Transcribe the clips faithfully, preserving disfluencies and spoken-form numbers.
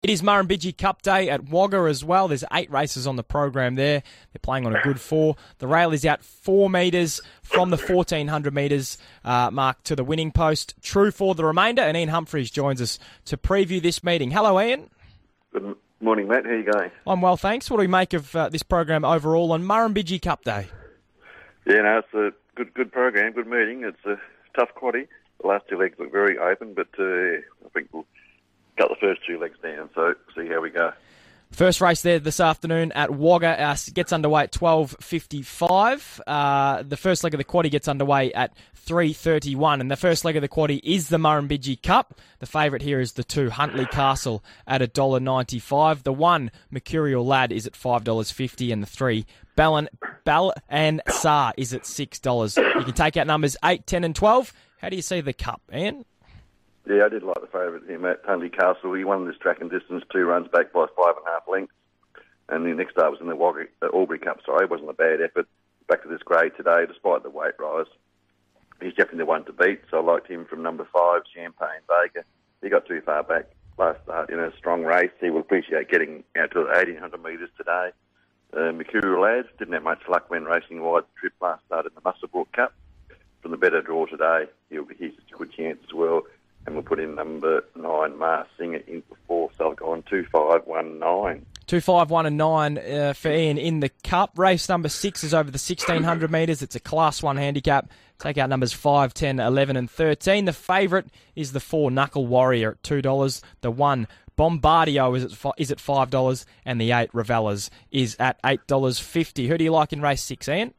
It is Murrumbidgee Cup Day at Wagga as well. There's eight races on the program there. They're playing on a good four. The rail is out four metres from the fourteen hundred metres uh, mark to the winning post. True for the remainder, and Ian Humphreys joins us to preview this meeting. Hello, Ian. Good morning, Matt. How are you going? I'm well, thanks. What do we make of uh, this program overall on Murrumbidgee Cup Day? Yeah, no, it's a good good program, good meeting. It's a tough quaddie. The last two legs look very open, but uh, I think we'll got the first two legs down, so see how we go. First race there this afternoon at Wagga uh, gets underway at twelve fifty-five. Uh, the first leg of the quaddie gets underway at three thirty-one, and the first leg of the quaddie is the Murrumbidgee Cup. The favourite here is the two, Huntley Castle, at one dollar ninety-five. The one, Mercurial Lad, is at five dollars fifty, and the three, Ballan Ballan is at six dollars. You can take out numbers eight, ten, and twelve. How do you see the Cup, Ian? Yeah, I did like the favourite here, Matt. Huntley Castle. He won this track and distance, two runs back by five and a half lengths. And the next start was in the Wagga, uh, Albury Cup, sorry. It wasn't a bad effort. Back to this grade today, despite the weight rise. He's definitely the one to beat, so I liked him from number five, Champagne Vega. He got too far back last start in a strong race. He will appreciate getting out to the eighteen hundred metres today. Uh, Mercurial Lad didn't have much luck when racing wide trip last start in the Musselbrook Cup. From the better draw today, he'll be, he's a good chance as well. And we'll put in number nine, Mark Singer, in for four. So I've gone two, five, one, nine. Two, five, one, and nine uh, for Ian in the Cup. Race number six is over the sixteen hundred metres. It's a class one handicap. Take out numbers five, ten, eleven, and thirteen. The favourite is the four, Knuckle Warrior, at two dollars. The one, Bombardio, is at, is at five dollars. And the eight, Ravellas, is at eight dollars fifty. Who do you like in race six, Ian?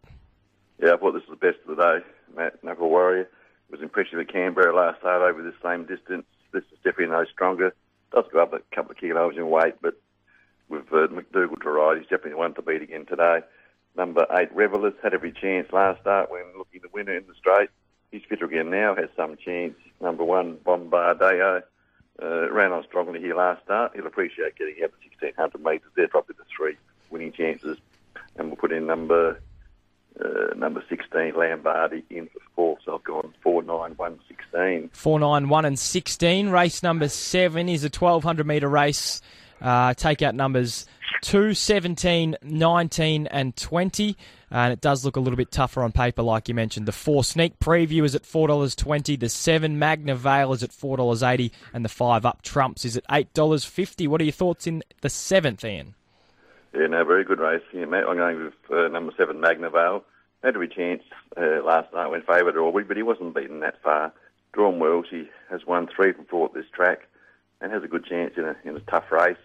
Yeah, I thought this was the best of the day, Matt. Knuckle Warrior was impressive at Canberra last start over this same distance. This is definitely no stronger. Does go up a couple of kilos in weight, but with uh, McDougall to ride, he's definitely the one to beat again today. Number eight, Ravellas, had every chance last start when looking the winner in the straight. He's fitter again now, has some chance. Number one, Bombardio, uh, ran on strongly here last start. He'll appreciate getting out the sixteen hundred metres. They're probably the three winning chances. And we'll put in number... Uh, number sixteen, Lombardi, in for four, so I've gone four, nine, one, sixteen. four, nine, one, and sixteen. Race number seven is a twelve hundred metre race. Uh, take out numbers two, seventeen, nineteen, and twenty. Uh, and it does look a little bit tougher on paper, like you mentioned. The four, Sneak Preview, is at four dollars twenty. The seven, Magnavale, is at four dollars eighty. And the five, Up Trumps, is at eight dollars fifty. What are your thoughts in the seventh, Ian? Yeah, no, very good race here, Matt. I'm going with uh, number seven, Magnavale. Had a chance uh, last night when favoured Orwig, but he wasn't beaten that far. Drawn well, she has won three from four at this track and has a good chance in a, in a tough race.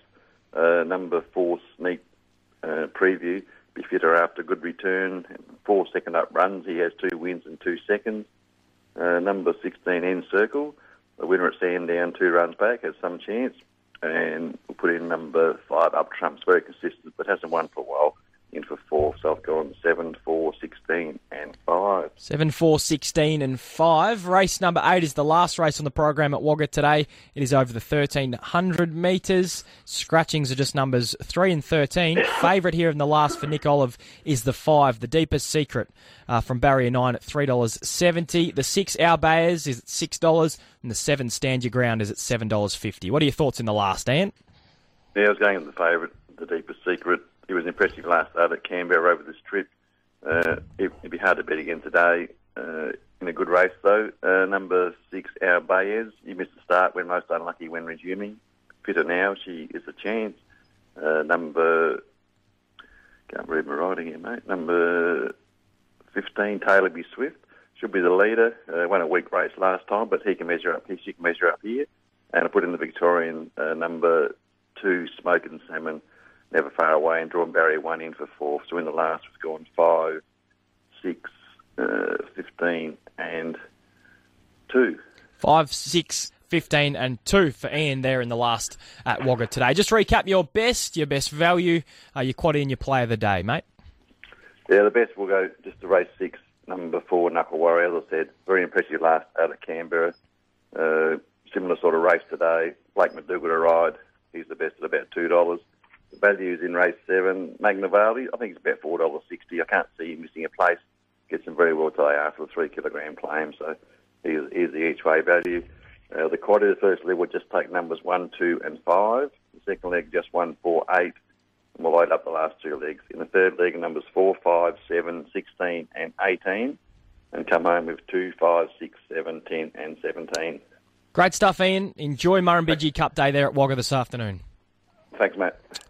Uh, number four, Sneak uh, Preview, be fitter after good return. Four second up runs, he has two wins and two seconds. Uh, number sixteen, End Circle, the winner at Sandown, two runs back, has some chance. And we'll put in number five, Up Trumps, very consistent, but hasn't won for a while, in for four. So I've gone seven, four, sixteen, and five. seven, four, sixteen, and five. Race number eight is the last race on the program at Wagga today. It is over the thirteen hundred metres. Scratchings are just numbers three and thirteen. Favourite here in the last for Nick Olive is the five, the Deepest Secret, uh, from Barrier nine at three dollars seventy. The six, Our Bayers, is at six dollars. And the seven, Stand Your Ground, is at seven dollars fifty. What are your thoughts in the last, Ian? Yeah, I was going with the favourite, the Deepest Secret. He was impressive last start at Canberra over this trip. Uh, it, it'd be hard to bet again today. Uh, in a good race, though. Uh, number six, Our Bayers. He missed the start when most unlucky when resuming. Fitter now, she is a chance. Uh, number... Can't read my writing here, mate. Number fifteen, Taylor B. Swift. She'll be the leader. Uh, won a weak race last time, but he can measure up here. She can measure up here. And I put in the Victorian uh, number two, Smoking Salmon. Never far away, and drawn barrier one, in for four. So in the last, we've gone five, six, uh, fifteen, and two. Five, six, fifteen, and two for Ian there in the last at Wagga today. Just recap your best, your best value, uh, your quaddie, and your play of the day, mate. Yeah, the best will go just to race six, number four, Knuckle Warrior. As I said, very impressive last out of Canberra. Uh, similar sort of race today. Blake McDougall to ride. He's the best at about two dollars. Values in race seven, Magnavale. I think it's about four dollars sixty. I can't see him missing a place. Gets him very well today after the three kilogram claim, so here's the each-way value. Uh, the quad of the first level, just take numbers one, two, and five. The second leg just won four eight, and we'll load up the last two legs. In the third leg, numbers four, five, seven, sixteen, and eighteen, and come home with two, five, six, seven, ten, and seventeen. Great stuff, Ian. Enjoy Murrumbidgee Cup Day there at Wagga this afternoon. Thanks, Matt.